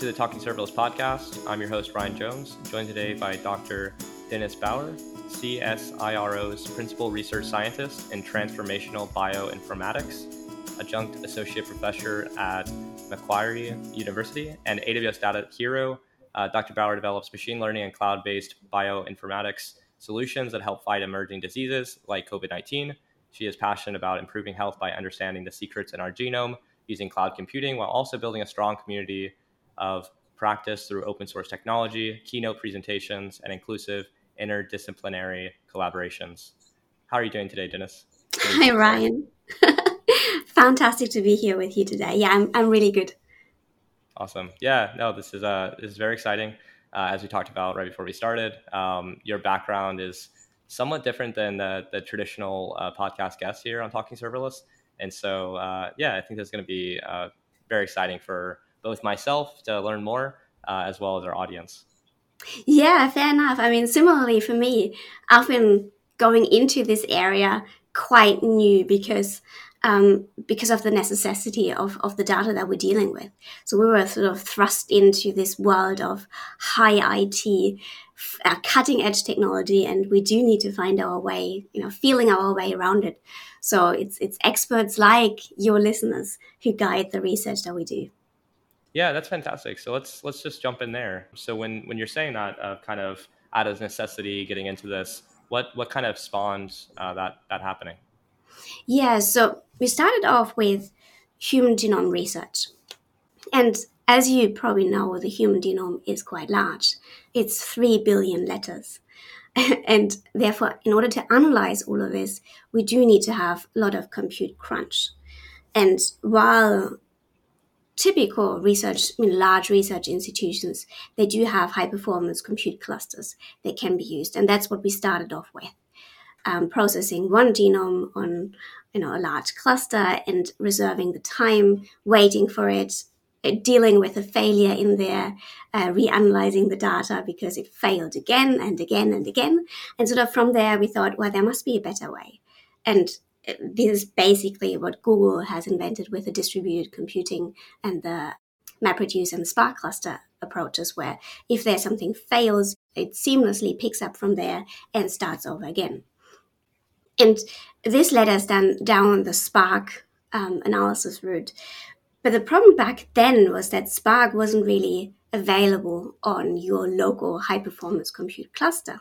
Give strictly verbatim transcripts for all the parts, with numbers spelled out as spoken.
to the Talking Serverless podcast. I'm your host, Ryan Jones, joined today by Doctor Denis Bauer, C S I R O's Principal Research Scientist in Transformational Bioinformatics, Adjunct Associate Professor at Macquarie University, and A W S Data Hero. Uh, Doctor Bauer develops machine learning and cloud-based bioinformatics solutions that help fight emerging diseases like COVID nineteen. She is passionate about improving health by understanding the secrets in our genome using cloud computing, while also building a strong community of practice through open source technology, keynote presentations, and inclusive interdisciplinary collaborations. How are you doing today, Denis? Hi, Ryan. Fantastic to be here with you today. Yeah, I'm I'm really good. Awesome. Yeah, no, this is uh this is very exciting. Uh, as we talked about right before we started, um, your background is somewhat different than the, the traditional uh, podcast guests here on Talking Serverless. And so, uh, yeah, I think that's going to be uh, very exciting for both myself to learn more, uh, as well as our audience. Yeah, fair enough. I mean, similarly for me, I've been going into this area quite new because um, because of the necessity of, of the data that we're dealing with. So we were sort of thrust into this world of high I T, uh, cutting edge technology, and we do need to find our way, you know, feeling our way around it. So it's it's experts like your listeners who guide the research that we do. Yeah, that's fantastic. So let's let's just jump in there. So when, when you're saying that, uh, kind of out of necessity, getting into this, what what kind of spawned uh, that that happening? Yeah, so we started off with human genome research. And as you probably know, the human genome is quite large. It's three billion letters. And therefore, in order to analyze all of this, we do need to have a lot of compute crunch. And while typical research, I mean, large research institutions, they do have high-performance compute clusters that can be used, and that's what we started off with, um, processing one genome on, you know, a large cluster and reserving the time, waiting for it, dealing with a failure in there, uh, reanalyzing the data because it failed again and again and again, and sort of from there we thought, well, there must be a better way, and this is basically what Google has invented with the distributed computing and the MapReduce and the Spark cluster approaches, where if there's something fails, it seamlessly picks up from there and starts over again. And this led us down, down the Spark um, analysis route. But the problem back then was that Spark wasn't really available on your local high-performance compute cluster,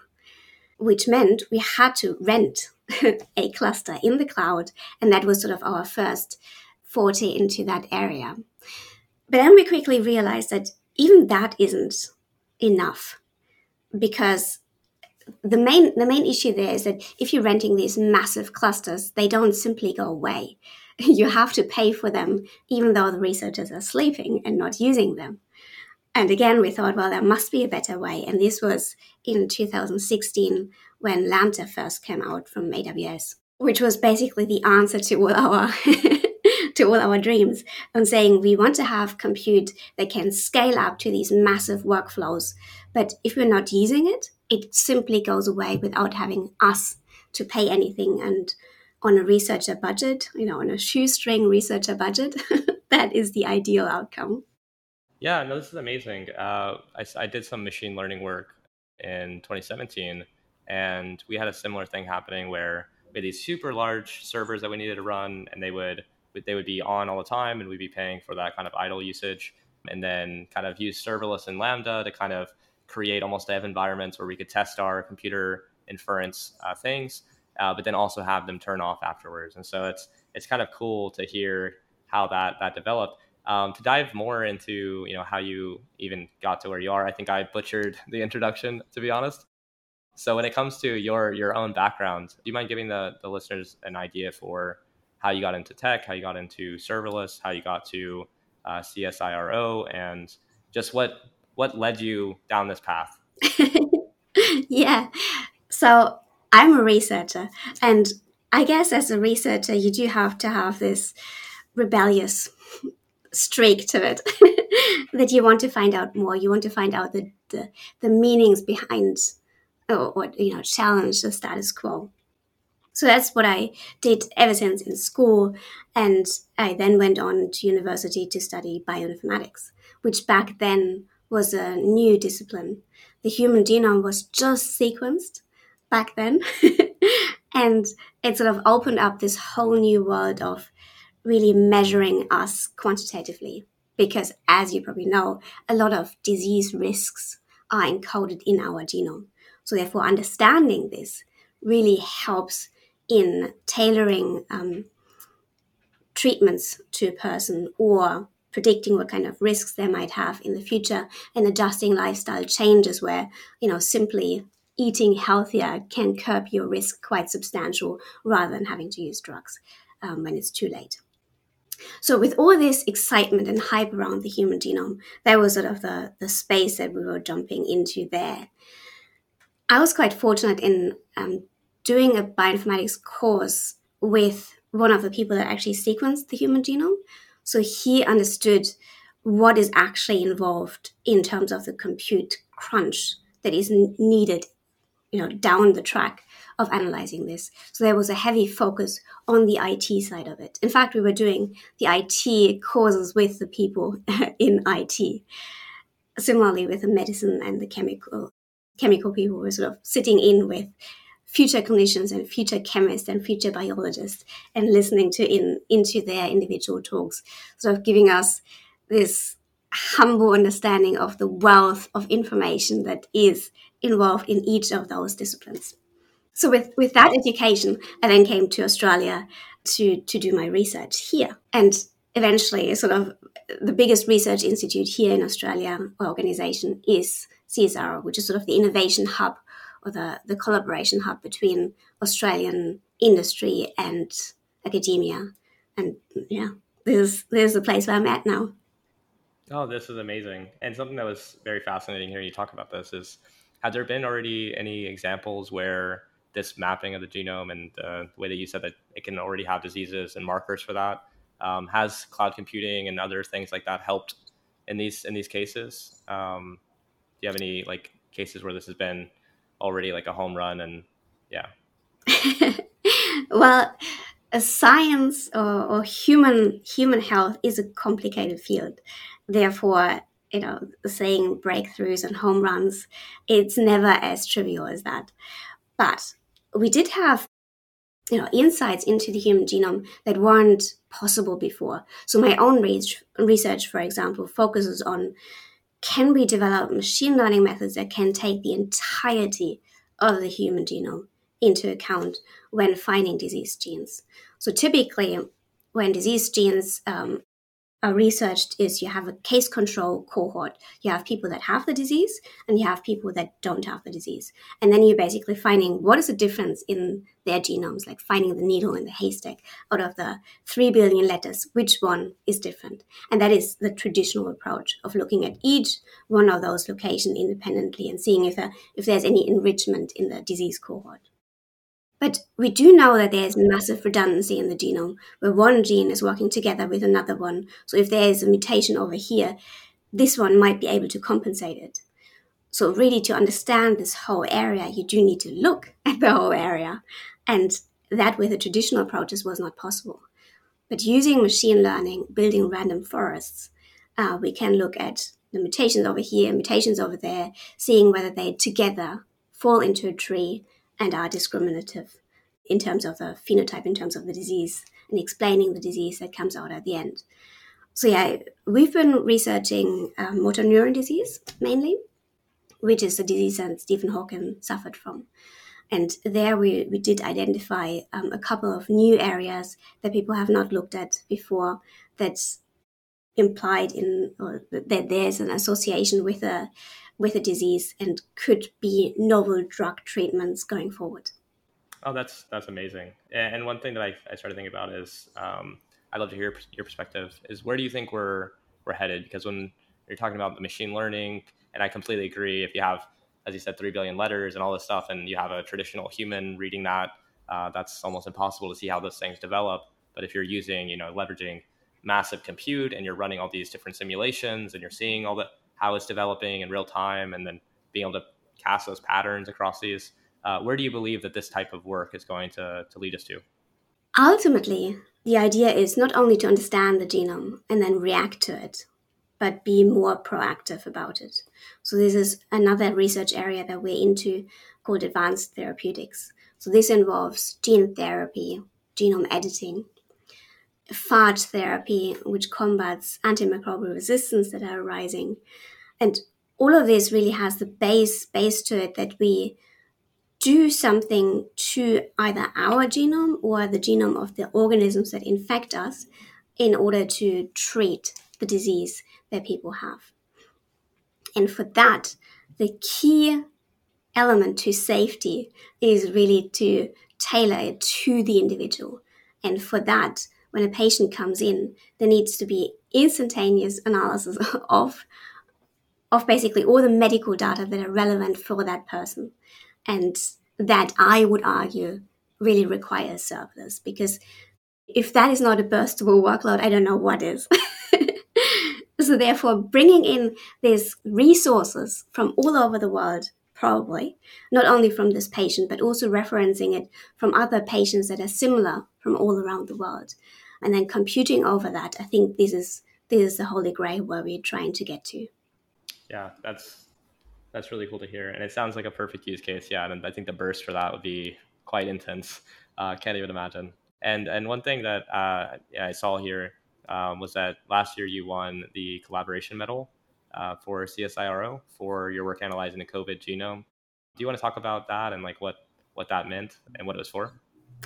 which meant we had to rent a cluster in the cloud, and that was sort of our first forte into that area. But then we quickly realized that even that isn't enough, because the main the main issue there is that if you're renting these massive clusters, they don't simply go away. You have to pay for them, even though the researchers are sleeping and not using them. And again, we thought, well, there must be a better way. And this was in two thousand sixteen when Lambda first came out from A W S, which was basically the answer to all our to all our dreams, on saying we want to have compute that can scale up to these massive workflows. But if we're not using it, it simply goes away without having us to pay anything. And on a researcher budget, you know, on a shoestring researcher budget, that is the ideal outcome. Yeah, no, this is amazing. Uh, I, I did some machine learning work in twenty seventeen, and we had a similar thing happening where we had these super large servers that we needed to run, and they would they would be on all the time, and we'd be paying for that kind of idle usage, and then kind of use serverless and Lambda to kind of create almost dev environments where we could test our computer inference uh, things, uh, but then also have them turn off afterwards. And so it's it's kind of cool to hear how that that developed. Um, to dive more into, you know, how you even got to where you are, I think I butchered the introduction, to be honest. So when it comes to your your own background, do you mind giving the, the listeners an idea for how you got into tech, how you got into serverless, how you got to uh, C S I R O, and just what what led you down this path? Yeah. So I'm a researcher, and I guess as a researcher, you do have to have this rebellious streak to it that you want to find out more. You want to find out the the, the meanings behind, or, or you know, challenge the status quo. So that's what I did ever since in school. And I then went on to university to study bioinformatics, which back then was a new discipline. The human genome was just sequenced back then. And it sort of opened up this whole new world of really measuring us quantitatively. Because as you probably know, a lot of disease risks are encoded in our genome. So therefore, understanding this really helps in tailoring um, treatments to a person, or predicting what kind of risks they might have in the future, and adjusting lifestyle changes where, you know, simply eating healthier can curb your risk quite substantial rather than having to use drugs um, when it's too late. So with all this excitement and hype around the human genome, that was sort of the, the space that we were jumping into there. I was quite fortunate in um, doing a bioinformatics course with one of the people that actually sequenced the human genome. So he understood what is actually involved in terms of the compute crunch that is needed, you know, down the track of analyzing this. So there was a heavy focus on the I T side of it. In fact, we were doing the I T courses with the people in I T. Similarly, with the medicine and the chemical chemical people, were sort of sitting in with future clinicians and future chemists and future biologists and listening to in into their individual talks, sort of giving us this humble understanding of the wealth of information that is involved in each of those disciplines. So with, with that education, I then came to Australia to, to do my research here. And eventually, sort of the biggest research institute here in Australia or organization is C S I R O, which is sort of the innovation hub, or the, the collaboration hub between Australian industry and academia. And yeah, this is, this is the place where I'm at now. Oh, this is amazing. And something that was very fascinating hearing you talk about this is, had there been already any examples where this mapping of the genome and uh, the way that you said that it can already have diseases and markers for that, um, has cloud computing and other things like that helped in these in these cases? Um, do you have any like cases where this has been already like a home run? And yeah. Well, a science or, or human human health is a complicated field. Therefore, you know, saying breakthroughs and home runs, it's never as trivial as that. But we did have, you know, insights into the human genome that weren't possible before. So my own re- research, for example, focuses on, can we develop machine learning methods that can take the entirety of the human genome into account when finding disease genes? So typically, when disease genes um, are researched, is you have a case control cohort. You have people that have the disease and you have people that don't have the disease. And then you're basically finding what is the difference in their genomes, like finding the needle in the haystack out of the three billion letters, which one is different. And that is the traditional approach of looking at each one of those locations independently and seeing if, there, if there's any enrichment in the disease cohort. But we do know that there's massive redundancy in the genome, where one gene is working together with another one. So if there is a mutation over here, this one might be able to compensate it. So really, to understand this whole area, you do need to look at the whole area. And that with the traditional approaches was not possible. But using machine learning, building random forests, uh, we can look at the mutations over here, mutations over there, seeing whether they together fall into a tree and are discriminative in terms of the phenotype, in terms of the disease, and explaining the disease that comes out at the end. So yeah, we've been researching um, motor neuron disease mainly, which is the disease that Stephen Hawking suffered from. And there we, we did identify um, a couple of new areas that people have not looked at before that's implied in, or that there's an association with a with a disease and could be novel drug treatments going forward. Oh, that's that's amazing. And one thing that I, I started thinking about is, um, I'd love to hear your perspective, is where do you think we're we're headed? Because when you're talking about the machine learning, and I completely agree, if you have, as you said, three billion letters and all this stuff, and you have a traditional human reading that, uh, that's almost impossible to see how those things develop. But if you're using, you know, leveraging massive compute and you're running all these different simulations and you're seeing all the, how it's developing in real time, and then being able to cast those patterns across these, Uh, where do you believe that this type of work is going to, to lead us to? Ultimately, the idea is not only to understand the genome and then react to it, but be more proactive about it. So this is another research area that we're into called advanced therapeutics. So this involves gene therapy, genome editing, phage therapy, which combats antimicrobial resistance that are arising. And all of this really has the base, base to it that we do something to either our genome or the genome of the organisms that infect us in order to treat the disease that people have. And for that, the key element to safety is really to tailor it to the individual. And for that, when a patient comes in, there needs to be instantaneous analysis of, of basically all the medical data that are relevant for that person. And that, I would argue, really requires surplus, because if that is not a burstable workload, I don't know what is. So therefore, bringing in these resources from all over the world, probably, not only from this patient, but also referencing it from other patients that are similar from all around the world, and then computing over that, I think this is this is the holy grail where we're trying to get to. Yeah, that's... That's really cool to hear. And it sounds like a perfect use case. Yeah. And I think the burst for that would be quite intense. Uh, can't even imagine. And and one thing that uh, I saw here um, was that last year you won the collaboration medal uh, for C S I R O for your work analyzing the COVID genome. Do you want to talk about that and like what, what that meant and what it was for?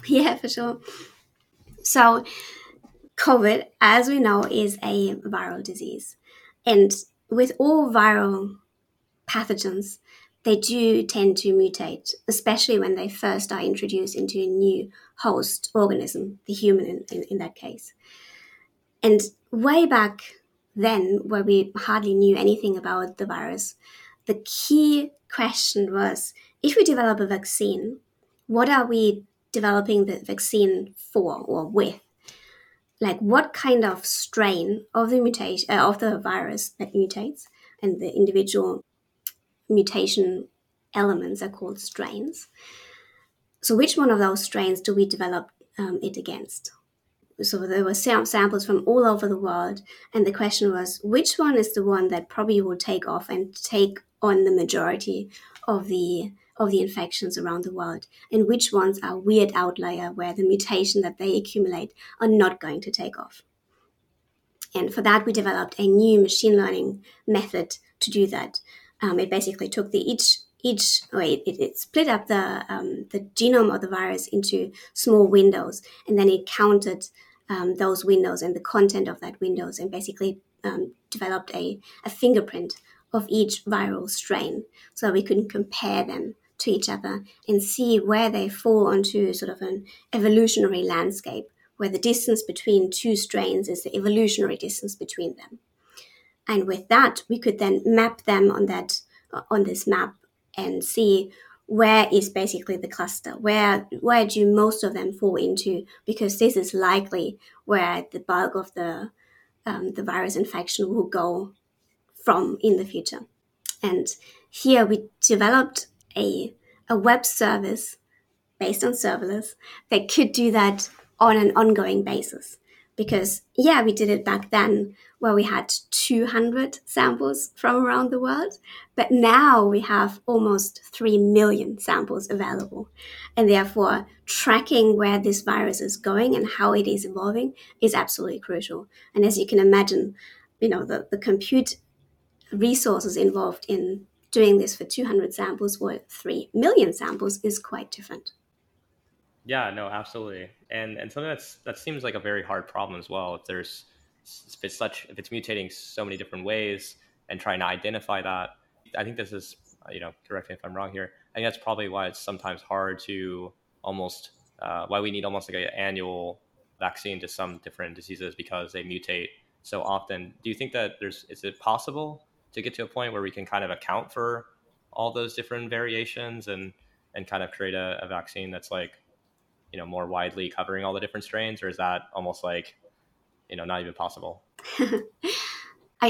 Yeah, for sure. So COVID, as we know, is a viral disease. And with all viral pathogens, they do tend to mutate, especially when they first are introduced into a new host organism, the human in, in, in that case. And way back then, where we hardly knew anything about the virus, the key question was, if we develop a vaccine, what are we developing the vaccine for or with? Like, what kind of strain of the mutation uh, of the virus that mutates, and the individual mutation elements are called strains. So which one of those strains do we develop um, it against? So there were sam- samples from all over the world, and the question was, which one is the one that probably will take off and take on the majority of the of the infections around the world, and which ones are weird outlier where the mutation that they accumulate are not going to take off? And for that, we developed a new machine learning method to do that. Um, it basically took the each each wait it, it split up the um, the genome of the virus into small windows, and then it counted um, those windows and the content of that windows, and basically um, developed a, a fingerprint of each viral strain, so we could compare them to each other and see where they fall onto sort of an evolutionary landscape, where the distance between two strains is the evolutionary distance between them. And with that, we could then map them on that on this map and see where is basically the cluster, where where do most of them fall into, because this is likely where the bulk of the um, the virus infection will go from in the future. And here we developed a a web service based on serverless that could do that on an ongoing basis. Because, yeah, we did it back then where we had two hundred samples from around the world, but now we have almost three million samples available. And therefore, tracking where this virus is going and how it is evolving is absolutely crucial. And as you can imagine, you know, the, the compute resources involved in doing this for two hundred samples or three million samples is quite different. Yeah, no, absolutely. And and something that's that seems like a very hard problem as well. If there's if it's such if it's mutating so many different ways and trying to identify that, I think this is, you know, correct me if I'm wrong here, I think that's probably why it's sometimes hard to almost uh, why we need almost like an annual vaccine to some different diseases, because they mutate so often. Do you think that there's is it possible to get to a point where we can kind of account for all those different variations and and kind of create a, a vaccine that's like, you know, more widely covering all the different strains? Or is that almost like, you know, not even possible? I,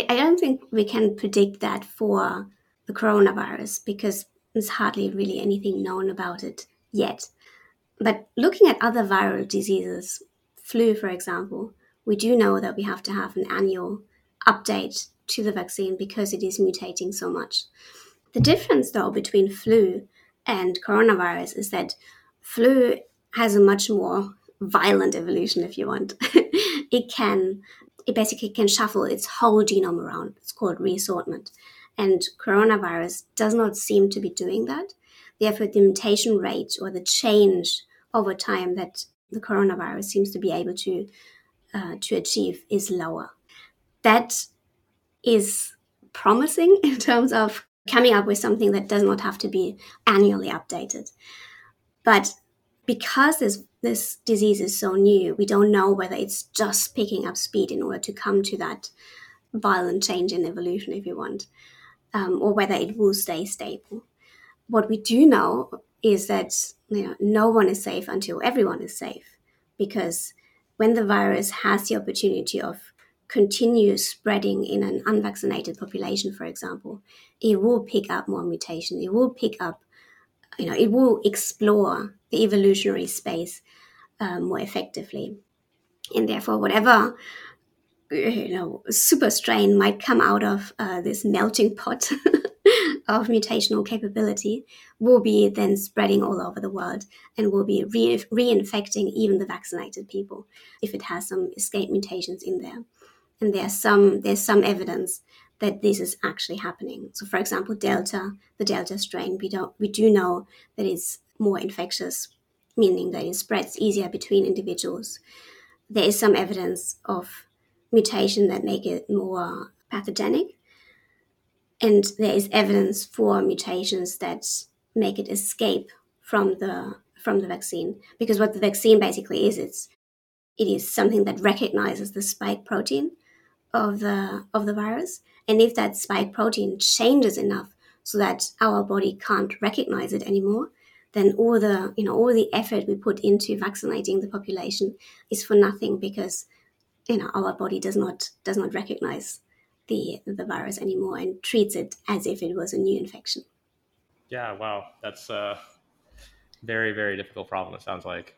I don't think we can predict that for the coronavirus, because there's hardly really anything known about it yet. But looking at other viral diseases, flu, for example, we do know that we have to have an annual update to the vaccine because it is mutating so much. The difference, though, between flu and coronavirus is that flu has a much more violent evolution, if you want. It can, it basically can shuffle its whole genome around. It's called reassortment. And coronavirus does not seem to be doing that. Therefore, the mutation rate or the change over time that the coronavirus seems to be able to uh, to achieve is lower. That is promising in terms of coming up with something that does not have to be annually updated. But because this this disease is so new, we don't know whether it's just picking up speed in order to come to that violent change in evolution, if you want, um, or whether it will stay stable. What we do know is that, you know, no one is safe until everyone is safe, because when the virus has the opportunity of continue spreading in an unvaccinated population, for example, it will pick up more mutation. It will pick up, you know, it will explore the evolutionary space um, more effectively. And therefore, whatever, you know, super strain might come out of uh, this melting pot of mutational capability will be then spreading all over the world and will be re- reinfecting even the vaccinated people if it has some escape mutations in there. And there's some there's some evidence that this is actually happening. So, for example, Delta, the Delta strain, we don't we do know that it's more infectious, meaning that it spreads easier between individuals. There is some evidence of mutation that make it more pathogenic, and there is evidence for mutations that make it escape from the from the vaccine. Because what the vaccine basically is, it's it is something that recognizes the spike protein of the of the virus. And if that spike protein changes enough so that our body can't recognize it anymore, then all the, you know, all the effort we put into vaccinating the population is for nothing, because, you know, our body does not does not recognize the the virus anymore and treats it as if it was a new infection. Yeah, wow. That's a very, very difficult problem, it sounds like.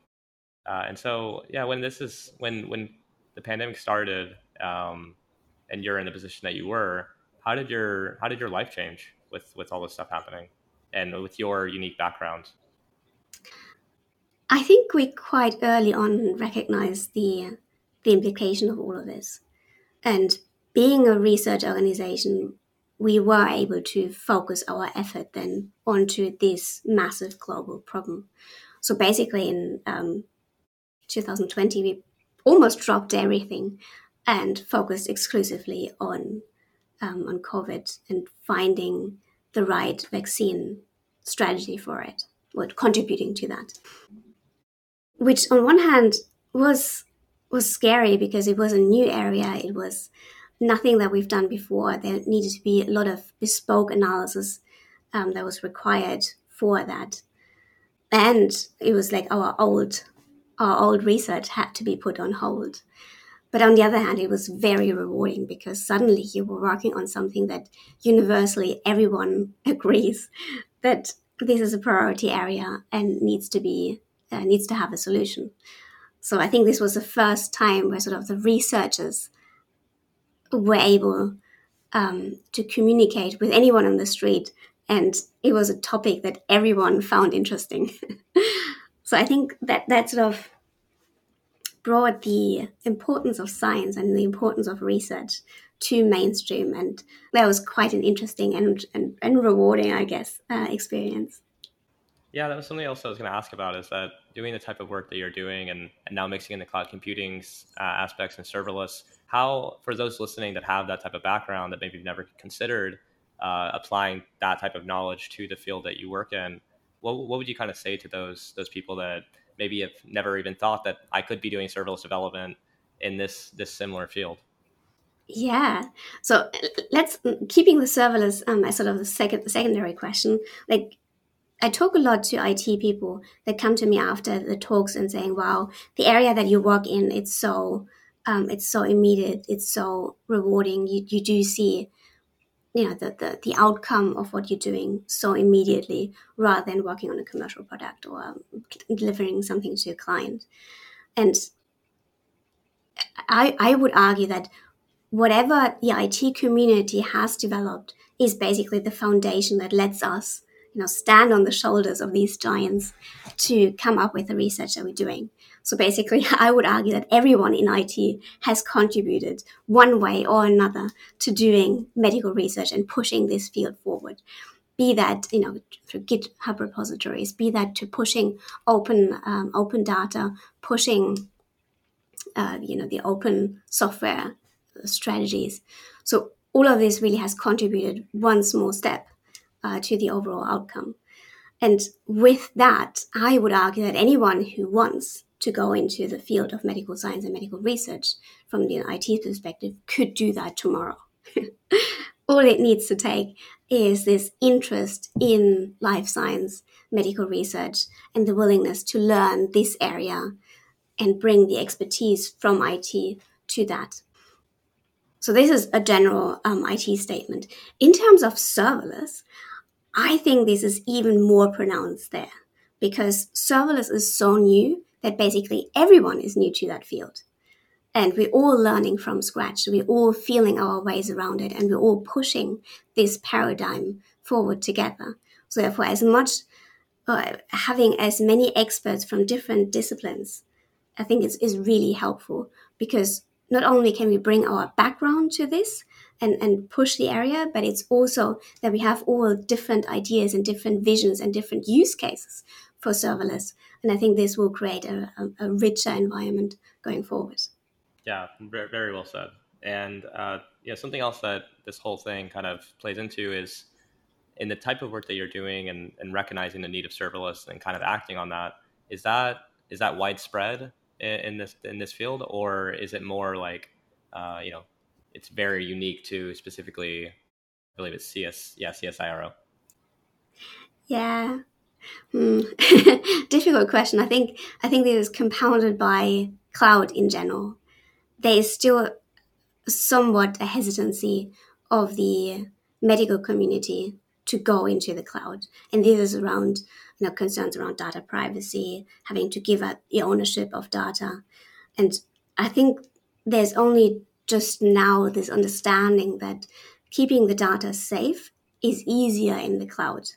Uh, and so, yeah, when this is when when the pandemic started, um, and you're in the position that you were, how did your how did your life change with, with all this stuff happening, and with your unique background? I think we quite early on recognized the the implication of all of this, and being a research organization, we were able to focus our effort then onto this massive global problem. So basically, in um, twenty twenty, we almost dropped everything and focused exclusively on um, on COVID and finding the right vaccine strategy for it, or contributing to that. Which, on one hand, was was scary because it was a new area. It was nothing that we've done before. There needed to be a lot of bespoke analysis um, that was required for that, and it was like our old. Our old research had to be put on hold. But on the other hand, it was very rewarding, because suddenly you were working on something that universally everyone agrees that this is a priority area and needs to be uh, needs to have a solution. So I think this was the first time where sort of the researchers were able um, to communicate with anyone on the street, and it was a topic that everyone found interesting. So I think that that sort of brought the importance of science and the importance of research to mainstream. And that was quite an interesting and and, and rewarding, I guess, uh, experience. Yeah, that was something else I was going to ask about, is that doing the type of work that you're doing and, and now mixing in the cloud computing uh, aspects and serverless, how, for those listening that have that type of background that maybe you've never considered uh, applying that type of knowledge to the field that you work in, What, what would you kind of say to those those people that maybe have never even thought that I could be doing serverless development in this this similar field? Yeah, so let's keeping the serverless um, as sort of the second secondary question. Like, I talk a lot to I T people that come to me after the talks and saying, "Wow, the area that you work in, it's so um, it's so immediate, it's so rewarding. You you do see you know, the, the, the outcome of what you're doing so immediately, rather than working on a commercial product or um, delivering something to your client. And I, I would argue that whatever the I T community has developed is basically the foundation that lets us, you know, stand on the shoulders of these giants to come up with the research that we're doing. So basically, I would argue that everyone in I T has contributed one way or another to doing medical research and pushing this field forward. Be that, you know, through GitHub repositories, be that to pushing open um, open data, pushing, uh, you know, the open software strategies. So all of this really has contributed one small step uh, to the overall outcome. And with that, I would argue that anyone who wants to go into the field of medical science and medical research from the I T perspective could do that tomorrow. All it needs to take is this interest in life science, medical research, and the willingness to learn this area and bring the expertise from I T to that. So this is a general um, I T statement. In terms of serverless, I think this is even more pronounced there, because serverless is so new that basically everyone is new to that field. And we're all learning from scratch. We're all feeling our ways around it, and we're all pushing this paradigm forward together. So therefore, as much uh, having as many experts from different disciplines, I think is, is really helpful, because not only can we bring our background to this and, and push the area, but it's also that we have all different ideas and different visions and different use cases for serverless. And I think this will create a, a, a richer environment going forward. Yeah, very, very well said. And uh, yeah, something else that this whole thing kind of plays into is in the type of work that you're doing and, and recognizing the need of serverless and kind of acting on that. Is that is that widespread in, in this in this field, or is it more like uh, you know, it's very unique to specifically, I believe it's C S yeah C S I R O. Yeah. Hmm. Difficult question. I think I think this is compounded by cloud in general. There is still somewhat a hesitancy of the medical community to go into the cloud, and this is around, you know, concerns around data privacy, having to give up the ownership of data, and I think there's only just now this understanding that keeping the data safe is easier in the cloud,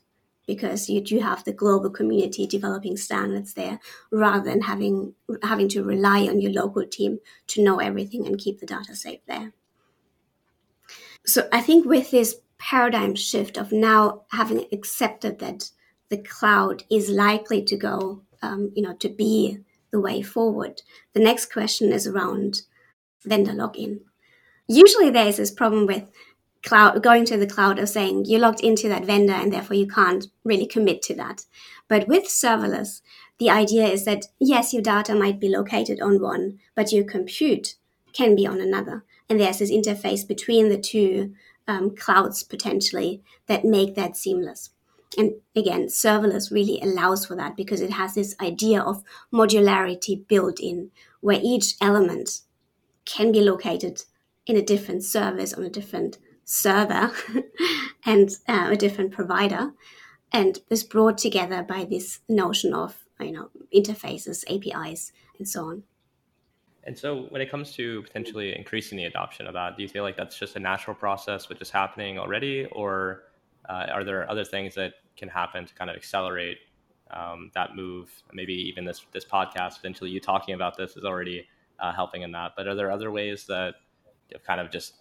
because you do have the global community developing standards there, rather than having having to rely on your local team to know everything and keep the data safe there. So I think with this paradigm shift of now having accepted that the cloud is likely to go, um, you know, to be the way forward, the next question is around vendor login. Usually there is this problem with cloud, going to the cloud, or saying you're logged into that vendor and therefore you can't really commit to that. But with serverless, the idea is that yes, your data might be located on one, but your compute can be on another. And there's this interface between the two um, clouds potentially that make that seamless. And again, serverless really allows for that, because it has this idea of modularity built in, where each element can be located in a different service on a different server and uh, a different provider, and is brought together by this notion of, you know, interfaces, A P Is, and so on. And so when it comes to potentially increasing the adoption of that, do you feel like that's just a natural process which is happening already, or uh, are there other things that can happen to kind of accelerate um, that move? Maybe even this this podcast, potentially you talking about this is already uh, helping in that, but are there other ways that kind of just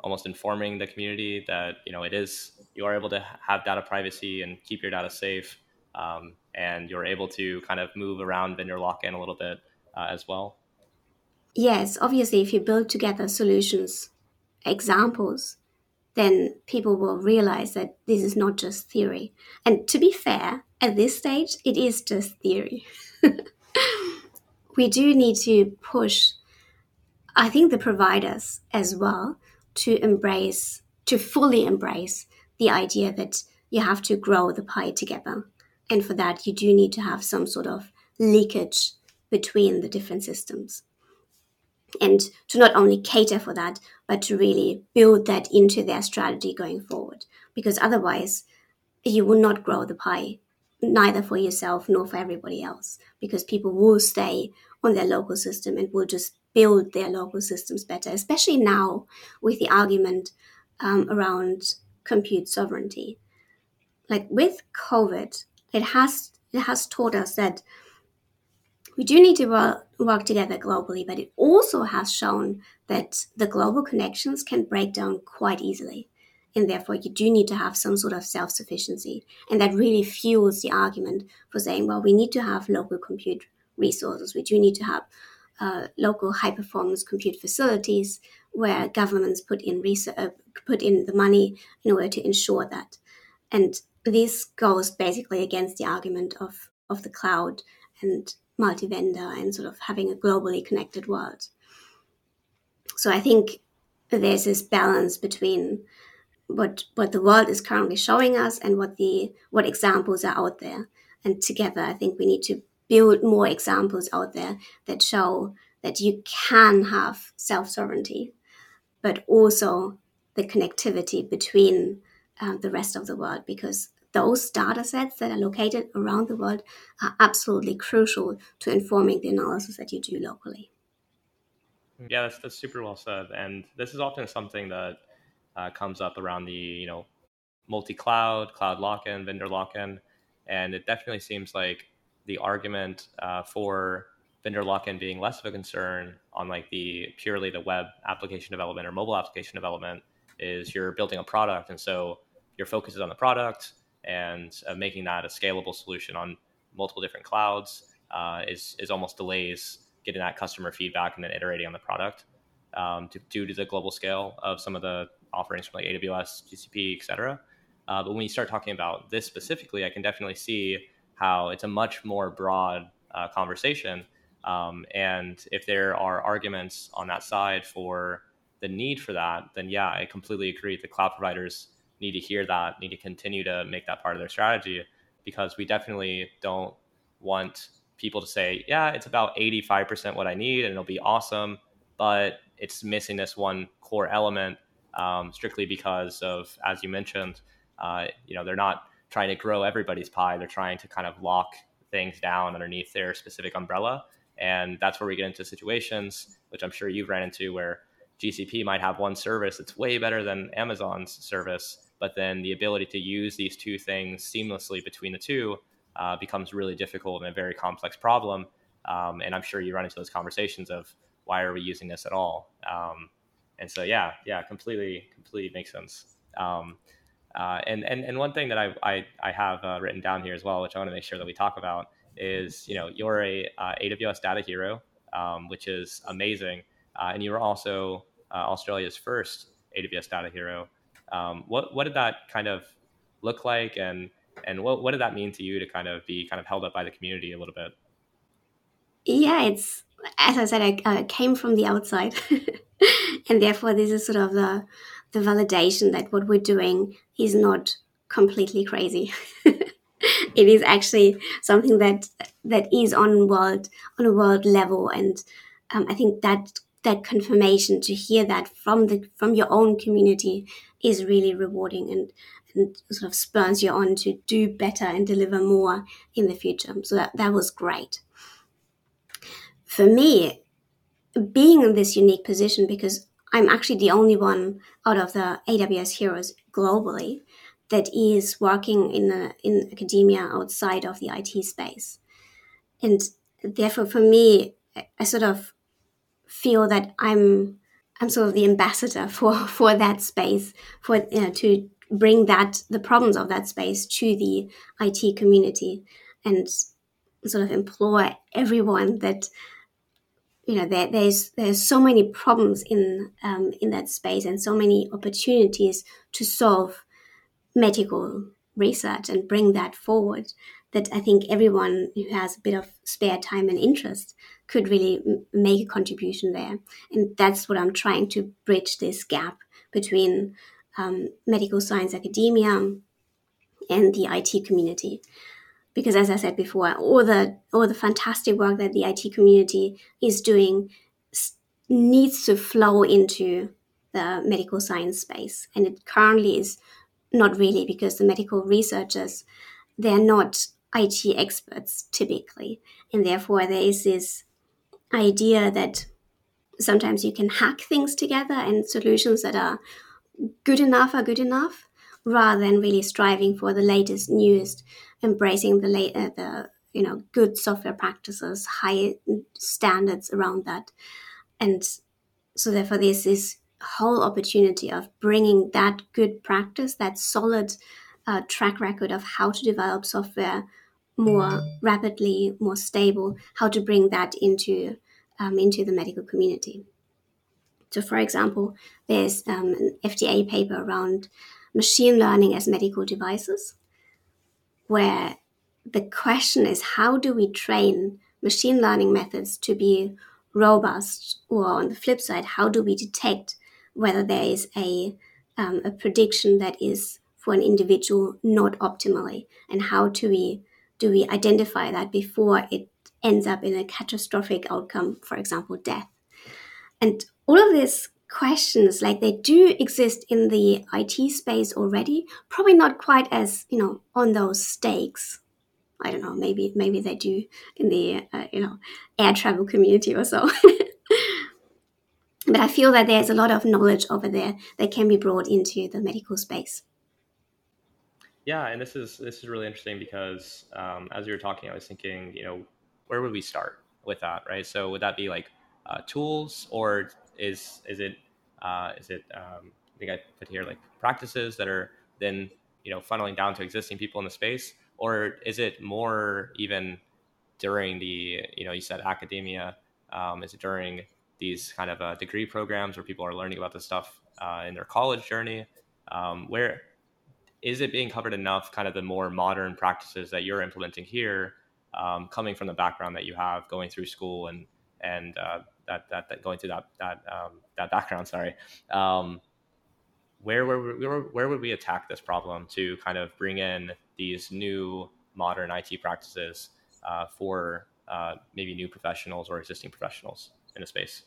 almost informing the community that, you know, it is, you are able to have data privacy and keep your data safe, um, and you're able to kind of move around vendor lock-in a little bit uh, as well? Yes, obviously, if you build together solutions, examples, then people will realize that this is not just theory. And to be fair, at this stage, it is just theory. We do need to push, I think, the providers as well, to embrace, to fully embrace the idea that you have to grow the pie together. And for that, you do need to have some sort of leakage between the different systems. and to not only cater for that, but to really build that into their strategy going forward. Because otherwise, you will not grow the pie, neither for yourself nor for everybody else, because people will stay on their local system and will just build their local systems better, especially now with the argument um, around compute sovereignty. Like with COVID, it has it has taught us that we do need to work, work together globally, but it also has shown that the global connections can break down quite easily. And therefore, you do need to have some sort of self-sufficiency. And that really fuels the argument for saying, well, we need to have local compute resources. We do need to have uh, local high-performance compute facilities where governments put in research, uh, put in the money in order to ensure that. And this goes basically against the argument of, of the cloud and multi-vendor and sort of having a globally connected world. So I think there's this balance between what what the world is currently showing us and what the what examples are out there. And together, I think we need to build more examples out there that show that you can have self-sovereignty, but also the connectivity between uh, the rest of the world, because those data sets that are located around the world are absolutely crucial to informing the analysis that you do locally. Yeah, that's, that's super well said. And this is often something that uh, comes up around the, you know, multi-cloud, cloud lock-in, vendor lock-in. And it definitely seems like the argument uh, for vendor lock-in being less of a concern on like the purely the web application development or mobile application development is you're building a product. And so your focus is on the product. And uh, making that a scalable solution on multiple different clouds uh, is is almost delays getting that customer feedback and then iterating on the product um, to, due to the global scale of some of the offerings from like A W S, G C P, et cetera. Uh, but when you start talking about this specifically, I can definitely see how it's a much more broad uh, conversation. Um, and if there are arguments on that side for the need for that, then yeah, I completely agree. The cloud providers need to hear that, need to continue to make that part of their strategy, because we definitely don't want people to say, yeah, it's about eighty-five percent what I need and it'll be awesome, but it's missing this one core element um, strictly because of, as you mentioned, uh, you know, they're not trying to grow everybody's pie. They're trying to kind of lock things down underneath their specific umbrella. And that's where we get into situations, which I'm sure you've ran into, where G C P might have one service that's way better than Amazon's service, but then the ability to use these two things seamlessly between the two uh, becomes really difficult and a very complex problem. Um, and I'm sure you run into those conversations of why are we using this at all? Um, and so, yeah, yeah, completely, completely makes sense. Um, uh, and, and and one thing that I I, I have uh, written down here as well, which I want to make sure that we talk about is, you know, you're a uh, A W S Data Hero, um, which is amazing. Uh, and you were also uh, Australia's first A W S Data Hero. Um, what what did that kind of look like, and and what what did that mean to you to kind of be kind of held up by the community a little bit? Yeah, it's, as I said, I uh, came from the outside, and therefore this is sort of the the validation that what we're doing is not completely crazy. It is actually something that that is on world on a world level, and um, I think that. that confirmation to hear that from the from your own community is really rewarding and, and sort of spurs you on to do better and deliver more in the future. So that, that was great. For me, being in this unique position, because I'm actually the only one out of the A W S heroes globally that is working in a, in academia outside of the I T space. And therefore, for me, I, I sort of feel that I'm I'm sort of the ambassador for, for that space, for you know, to bring that the problems of that space to the I T community, and sort of implore everyone that you know there, there's there's so many problems in um, in that space and so many opportunities to solve medical research and bring that forward, that I think everyone who has a bit of spare time and interest could really m- make a contribution there. And that's what I'm trying to bridge, this gap between um, medical science academia and the I T community. Because as I said before, all the all the fantastic work that the I T community is doing needs to flow into the medical science space. And it currently is not really, because the medical researchers, they're not I T experts typically. And therefore there is this idea that sometimes you can hack things together, and solutions that are good enough are good enough, rather than really striving for the latest, newest, embracing the late, uh, the you know good software practices, high standards around that. And so therefore there's this whole opportunity of bringing that good practice, that solid uh, track record of how to develop software more rapidly, more stable, how to bring that into Um, into the medical community. So, for example, there's um, an F D A paper around machine learning as medical devices, where the question is, how do we train machine learning methods to be robust? Or on the flip side, how do we detect whether there is a, um, a prediction that is for an individual not optimally? And how do we, do we identify that before it ends up in a catastrophic outcome, for example, death? And all of these questions, like, they do exist in the I T space already, probably not quite as, you know, on those stakes. I don't know, maybe maybe they do in the, uh, you know, air travel community or so. But I feel that there's a lot of knowledge over there that can be brought into the medical space. Yeah, and this is, this is really interesting because um, as you were talking, I was thinking, you know, where would we start with that, right? So would that be like uh, tools, or is is it uh, is it um, I think I put here like practices that are then, you know, funneling down to existing people in the space, or is it more even during the, you know, you said academia, um, is it during these kind of uh, degree programs where people are learning about this stuff uh, in their college journey? Um, where is it being covered enough? Kind of the more modern practices that you're implementing here. Um, coming from the background that you have, going through school and and uh, that, that that going through that that um, that background, sorry, um, where where where where would we attack this problem to kind of bring in these new modern I T practices uh, for uh, maybe new professionals or existing professionals in the space?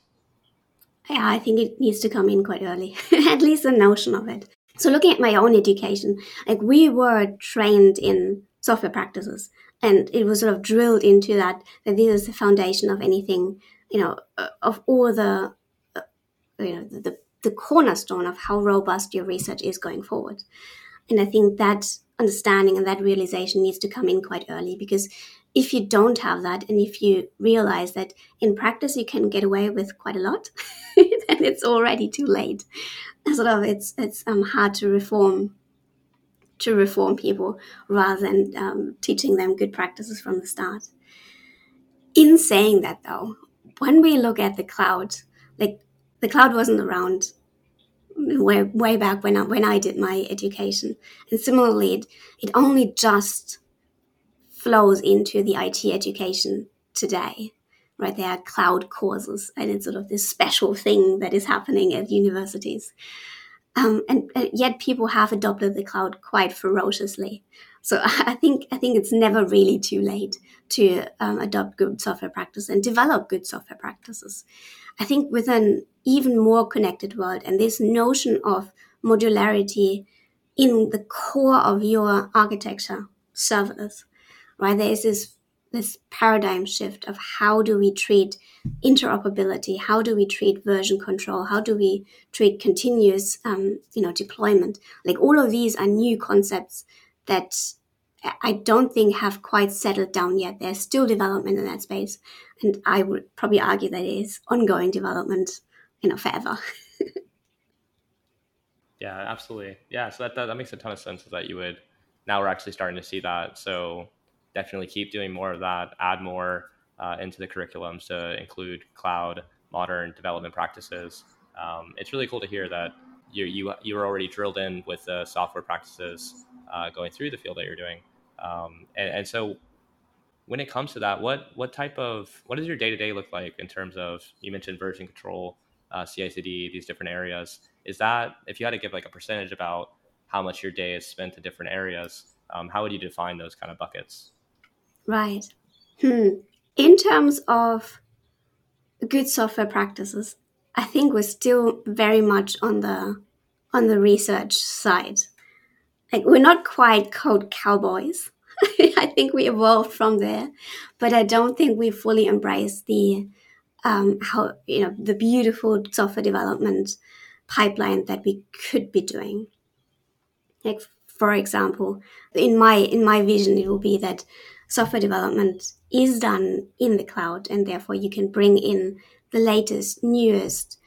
Yeah, I think it needs to come in quite early, at least the notion of it. So looking at my own education, like, we were trained in software practices. And it was sort of drilled into that, that this is the foundation of anything, you know, of all the, you know, the, the cornerstone of how robust your research is going forward. And I think that understanding and that realization needs to come in quite early, because if you don't have that, and if you realize that in practice you can get away with quite a lot, then it's already too late. Sort of, it's it's um, hard to reform. to reform people rather than um, teaching them good practices from the start. In saying that, though, when we look at the cloud, like, the cloud wasn't around way, way back when I, when I did my education. And similarly, it, it only just flows into the I T education today, right? There are cloud courses, and it's sort of this special thing that is happening at universities. Um, and, and yet people have adopted the cloud quite ferociously. So I think I think it's never really too late to um, adopt good software practice and develop good software practices. I think with an even more connected world and this notion of modularity in the core of your architecture, serverless, right? There is this this paradigm shift of how do we treat interoperability? How do we treat version control? How do we treat continuous, um, you know, deployment? Like, all of these are new concepts that I don't think have quite settled down yet. There's still development in that space. And I would probably argue that it is ongoing development, you know, forever. Yeah, absolutely. Yeah. So that, that, that makes a ton of sense that you would, now we're actually starting to see that. So definitely keep doing more of that, add more uh, into the curriculums to include cloud, modern development practices. Um, it's really cool to hear that you you you were already drilled in with the software practices uh, going through the field that you're doing. Um, and, and so when it comes to that, what what type of, what does your day-to-day look like in terms of, you mentioned version control, uh, C I C D, these different areas. Is that, if you had to give like a percentage about how much your day is spent in different areas, um, how would you define those kind of buckets? Right. Hmm. In terms of good software practices, I think we're still very much on the on the research side. Like, we're not quite code cowboys. I think we evolved from there, but I don't think we fully embrace the um, how you know the beautiful software development pipeline that we could be doing. Like, for example, in my in my vision, it will be that software development is done in the cloud, and therefore you can bring in the latest, newest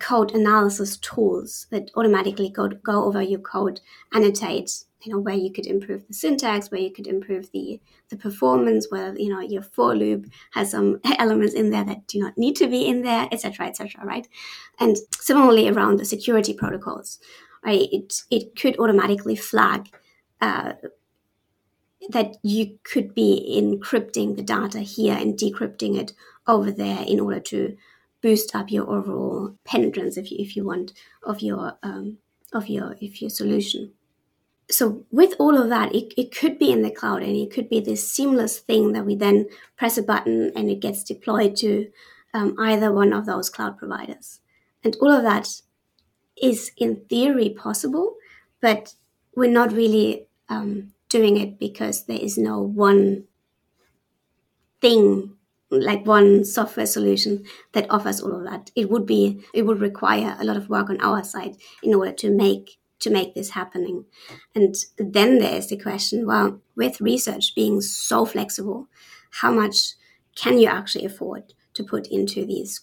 code analysis tools that automatically go, go over your code, annotate, you know, where you could improve the syntax, where you could improve the, the performance, where, you know, your for loop has some elements in there that do not need to be in there, et cetera, et cetera, right? And similarly around the security protocols, right? It, it could automatically flag uh, that you could be encrypting the data here and decrypting it over there in order to boost up your overall penetrance, if you if you want, of your um, of your if your solution. So with all of that, it, it could be in the cloud, and it could be this seamless thing that we then press a button and it gets deployed to um, either one of those cloud providers. And all of that is in theory possible, but we're not really um, doing it because there is no one thing, like one software solution that offers all of that. It would be, it would require a lot of work on our side in order to make, to make this happening. And then there's the question, well, with research being so flexible, how much can you actually afford to put into these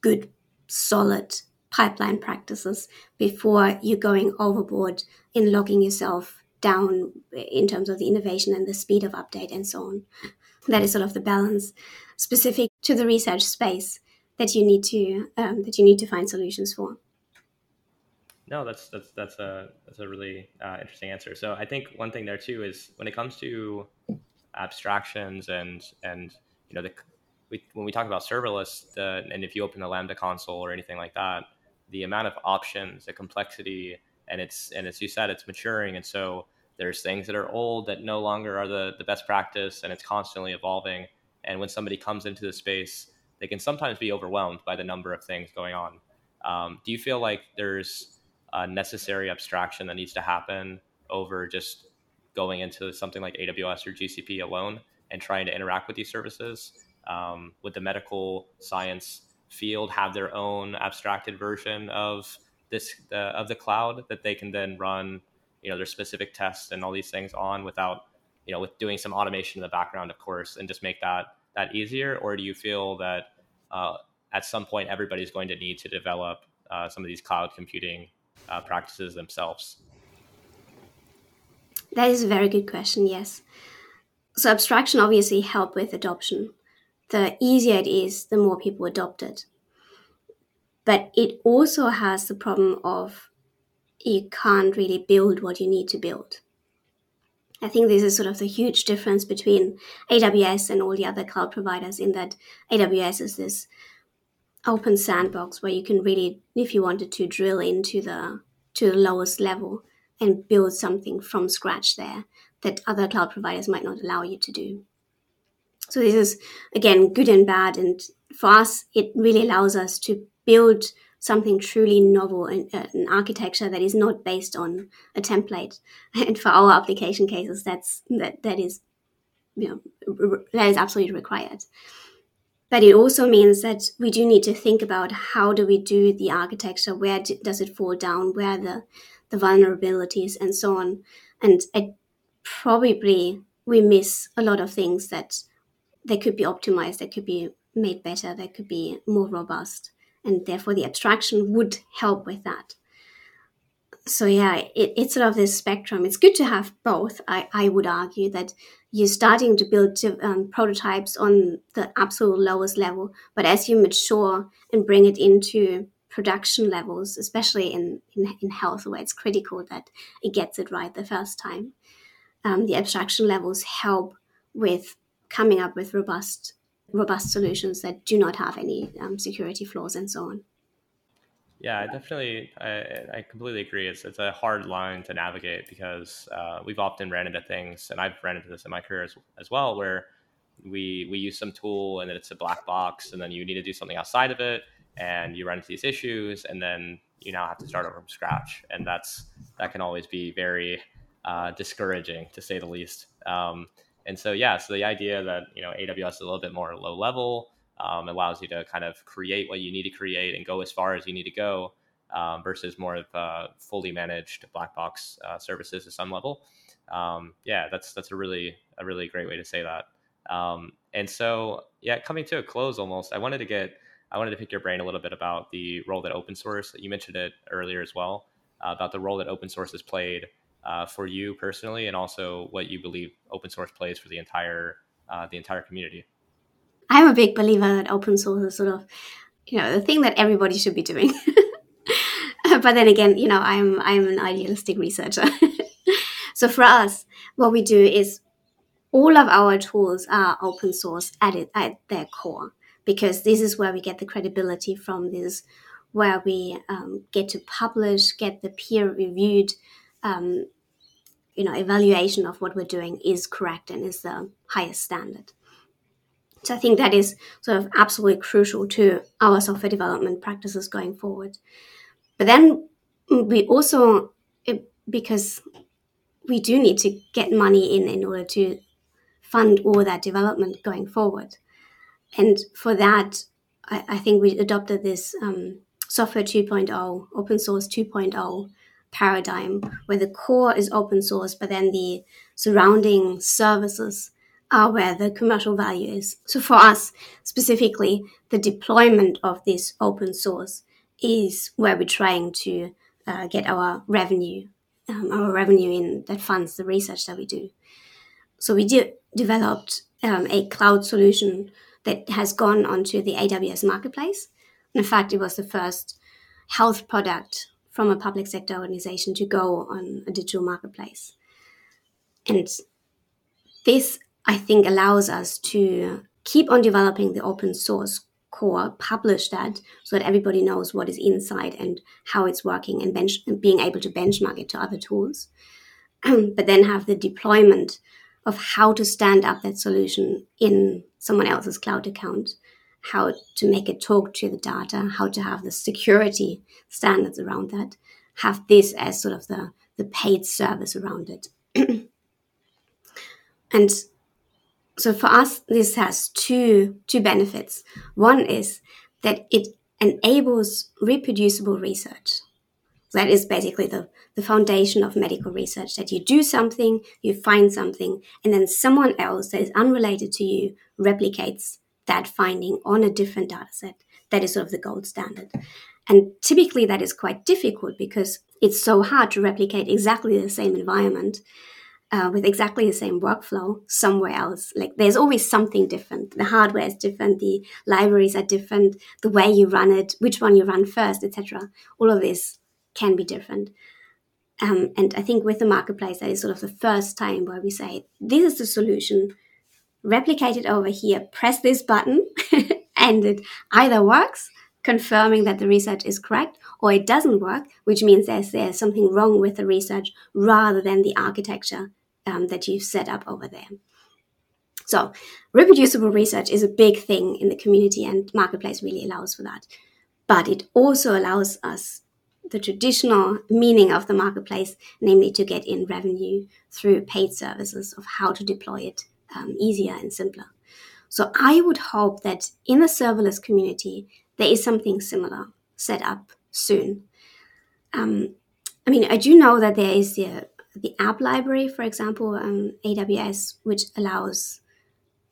good, solid pipeline practices before you're going overboard in locking yourself down in terms of the innovation and the speed of update and so on? That is sort of the balance specific to the research space that you need to um, that you need to find solutions for. No, that's that's that's a that's a really uh, interesting answer. So I think one thing there too is when it comes to abstractions and and you know the we, when we talk about serverless the, and if you open the Lambda console or anything like that, the amount of options, the complexity, and it's and as you said, it's maturing, and so there's things that are old that no longer are the, the best practice, and it's constantly evolving. And when somebody comes into the space, they can sometimes be overwhelmed by the number of things going on. Um, do you feel like there's a necessary abstraction that needs to happen over just going into something like A W S or G C P alone and trying to interact with these services? Um, would the medical science field have their own abstracted version of this uh, of the cloud that they can then run, you know, their specific tests and all these things on without, you know, with doing some automation in the background, of course, and just make that that easier? Or do you feel that uh, at some point everybody's going to need to develop uh, some of these cloud computing uh, practices themselves? That is a very good question, yes. So abstraction obviously helps with adoption. The easier it is, the more people adopt it. But it also has the problem of you can't really build what you need to build. I think this is sort of the huge difference between A W S and all the other cloud providers, in that A W S is this open sandbox where you can really, if you wanted to, drill into the to the lowest level and build something from scratch there that other cloud providers might not allow you to do. So this is, again, good and bad. And for us, it really allows us to build something truly novel, in uh, an architecture that is not based on a template. And for our application cases, that's that that is, you know, re- that is absolutely required. But it also means that we do need to think about how do we do the architecture, where do, does it fall down, where are the the vulnerabilities and so on. And I, probably we miss a lot of things that that could be optimized, that could be made better, that could be more robust. And therefore, the abstraction would help with that. So yeah, it, it's sort of this spectrum. It's good to have both. I, I would argue that you're starting to build um, prototypes on the absolute lowest level, but as you mature and bring it into production levels, especially in, in, in health, where it's critical that it gets it right the first time, um, the abstraction levels help with coming up with robust robust solutions that do not have any um, security flaws and so on. Yeah, I definitely, I, I completely agree. It's it's a hard line to navigate because uh, we've often ran into things, and I've ran into this in my career as, as well, where we we use some tool and then it's a black box, and then you need to do something outside of it, and you run into these issues, and then you now have to start over from scratch. And that's that can always be very uh, discouraging, to say the least. Um, and so, yeah, so the idea that, you know, A W S is a little bit more low level, um, allows you to kind of create what you need to create and go as far as you need to go, um, versus more of uh, fully managed black box uh, services to some level. Um, yeah, that's that's a really, a really great way to say that. Um, and so, yeah, coming to a close almost, I wanted to get I wanted to pick your brain a little bit about the role that open source, you mentioned it earlier as well, uh, about the role that open source has played uh, for you personally, and also what you believe open source plays for the entire uh, the entire community. I'm a big believer that open source is sort of, you know, the thing that everybody should be doing. But then again, you know, I'm I'm an idealistic researcher. So for us, what we do is all of our tools are open source at it, at their core, because this is where we get the credibility from, this is where we um, get to publish, get the peer-reviewed, um, you know, evaluation of what we're doing is correct and is the highest standard. So I think that is sort of absolutely crucial to our software development practices going forward. But then we also, because we do need to get money in in order to fund all that development going forward. And for that, I, I think we adopted this um, software two point oh, open source two point oh paradigm, where the core is open source, but then the surrounding services are where the commercial value is. So for us specifically, the deployment of this open source is where we're trying to uh, get our revenue, um, our revenue in that funds the research that we do. So we de- developed um, a cloud solution that has gone onto the A W S marketplace. In fact, it was the first health product from a public sector organization to go on a digital marketplace. And this, I think, allows us to keep on developing the open source core, publish that so that everybody knows what is inside and how it's working, and, bench- and being able to benchmark it to other tools, but then have the deployment of how to stand up that solution in someone else's cloud account, how to make it talk to the data, how to have the security standards around that, have this as sort of the, the paid service around it. And so for us, this has two, two benefits. One is that it enables reproducible research. That is basically the, the foundation of medical research, that you do something, you find something, and then someone else that is unrelated to you replicates that finding on a different data set. That is sort of the gold standard. And typically that is quite difficult because it's so hard to replicate exactly the same environment uh, with exactly the same workflow somewhere else. Like there's always something different. The hardware is different. The libraries are different. The way you run it, which one you run first, et cetera. All of this can be different. Um, and I think with the marketplace, that is sort of the first time where we say, this is the solution, replicate it over here, press this button, and it either works, confirming that the research is correct, or it doesn't work, which means there's, there's something wrong with the research rather than the architecture um, that you've set up over there. So reproducible research is a big thing in the community, and marketplace really allows for that. But it also allows us the traditional meaning of the marketplace, namely to get in revenue through paid services of how to deploy it um, easier and simpler. So I would hope that in the serverless community, there is something similar set up soon. Um, I mean, I do know that there is the, the app library, for example, um, A W S, which allows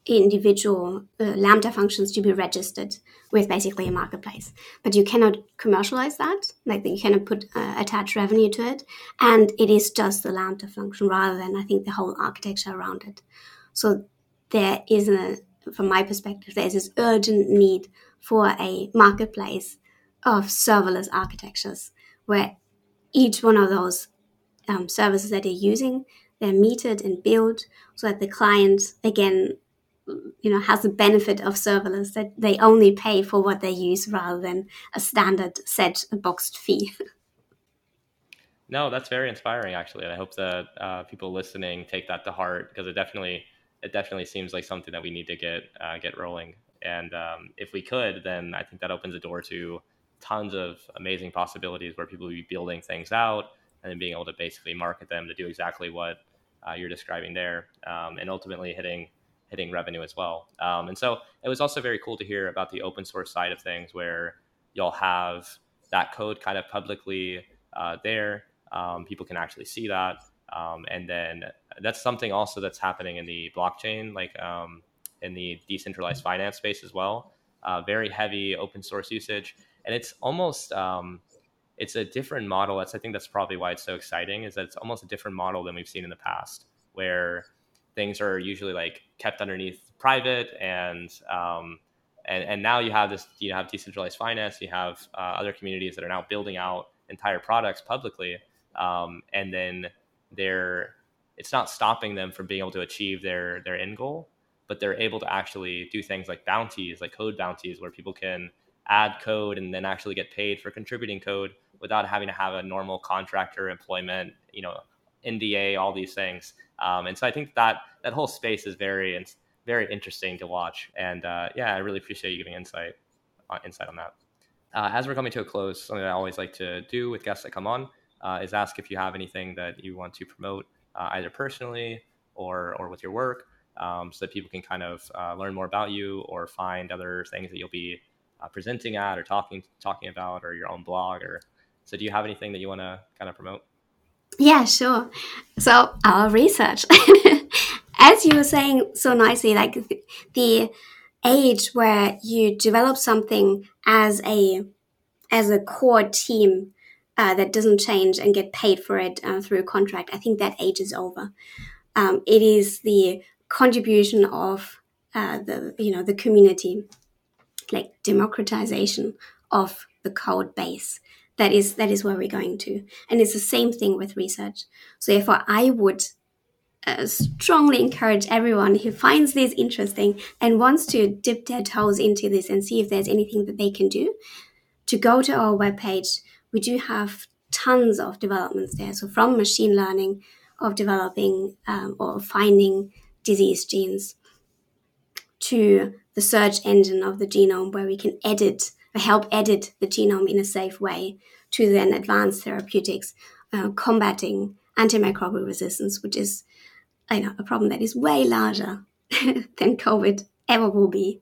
individual uh, Lambda functions to be registered with basically a marketplace. But you cannot commercialize that, like you cannot put uh, attach revenue to it. And it is just the Lambda function rather than, I think, the whole architecture around it. So there is, a, from my perspective, there is this urgent need for a marketplace of serverless architectures where each one of those um, services that they're using, they're metered and billed so that the client, again, you know, has the benefit of serverless, that they only pay for what they use rather than a standard set boxed fee. No, that's very inspiring, actually. And I hope that uh, people listening take that to heart, because it definitely, it definitely seems like something that we need to get, uh, get rolling. And um, if we could, then I think that opens a door to tons of amazing possibilities where people will be building things out and then being able to basically market them to do exactly what uh, you're describing there, um, and ultimately hitting hitting revenue as well. Um, and so it was also very cool to hear about the open source side of things where you'll have that code kind of publicly uh, there. Um, people can actually see that. Um, and then that's something also that's happening in the blockchain, like um, in the decentralized finance space as well. Uh, very heavy open source usage. And it's almost, um, it's a different model. That's, I think that's probably why it's so exciting, is that it's almost a different model than we've seen in the past, where things are usually like kept underneath private, and um, and and now you have this, you have decentralized finance, you have uh, other communities that are now building out entire products publicly, um, and then they're, it's not stopping them from being able to achieve their their end goal, but they're able to actually do things like bounties, like code bounties, where people can add code and then actually get paid for contributing code without having to have a normal contractor employment, you know, N D A, all these things. Um, and so I think that that whole space is very, it's very interesting to watch. And uh, yeah, I really appreciate you giving insight uh, insight on that. Uh, as we're coming to a close, something that I always like to do with guests that come on uh, is ask if you have anything that you want to promote, uh, either personally or or with your work, um, so that people can kind of uh, learn more about you or find other things that you'll be Uh, presenting at or talking talking about, or your own blog. Or so do you have anything that you want to kind of promote? Yeah, sure. So our research, as you were saying so nicely, like the age where you develop something as a as a core team uh, that doesn't change and get paid for it uh, through a contract, I think that age is over. Um, it is the contribution of uh, the you know the community, like democratization of the code base. That is that is where we're going to. And it's the same thing with research. So therefore, I would uh, strongly encourage everyone who finds this interesting and wants to dip their toes into this and see if there's anything that they can do, to go to our webpage. We do have tons of developments there. So from machine learning, of developing um, or finding disease genes, to the search engine of the genome, where we can edit, or help edit the genome in a safe way, to then advanced therapeutics, uh, combating antimicrobial resistance, which is, I know, a problem that is way larger than COVID ever will be.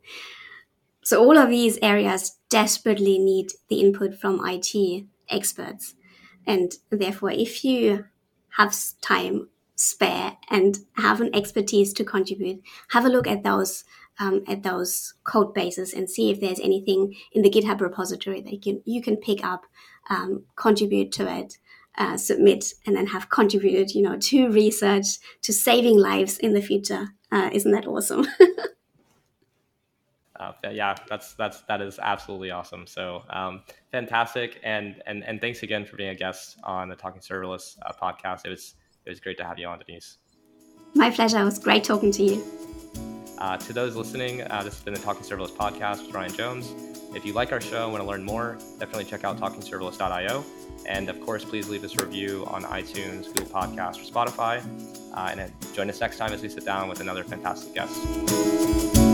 So all of these areas desperately need the input from I T experts. And therefore, if you have time spare and have an expertise to contribute, have a look at those Um, at those code bases and see if there's anything in the GitHub repository that you can, you can pick up, um, contribute to it, uh, submit, and then have contributed, you know, to research, to saving lives in the future. Uh, isn't that awesome? uh, yeah, that's that's that is absolutely awesome. So um, fantastic, and and and thanks again for being a guest on the Talking Serverless uh, podcast. It was it was great to have you on, Denise. My pleasure. It was great talking to you. Uh, to those listening, uh, this has been the Talking Serverless podcast with Ryan Jones. If you like our show and want to learn more, definitely check out talking serverless dot io. And of course, please leave us a review on iTunes, Google Podcasts, or Spotify. Uh, and join us next time as we sit down with another fantastic guest.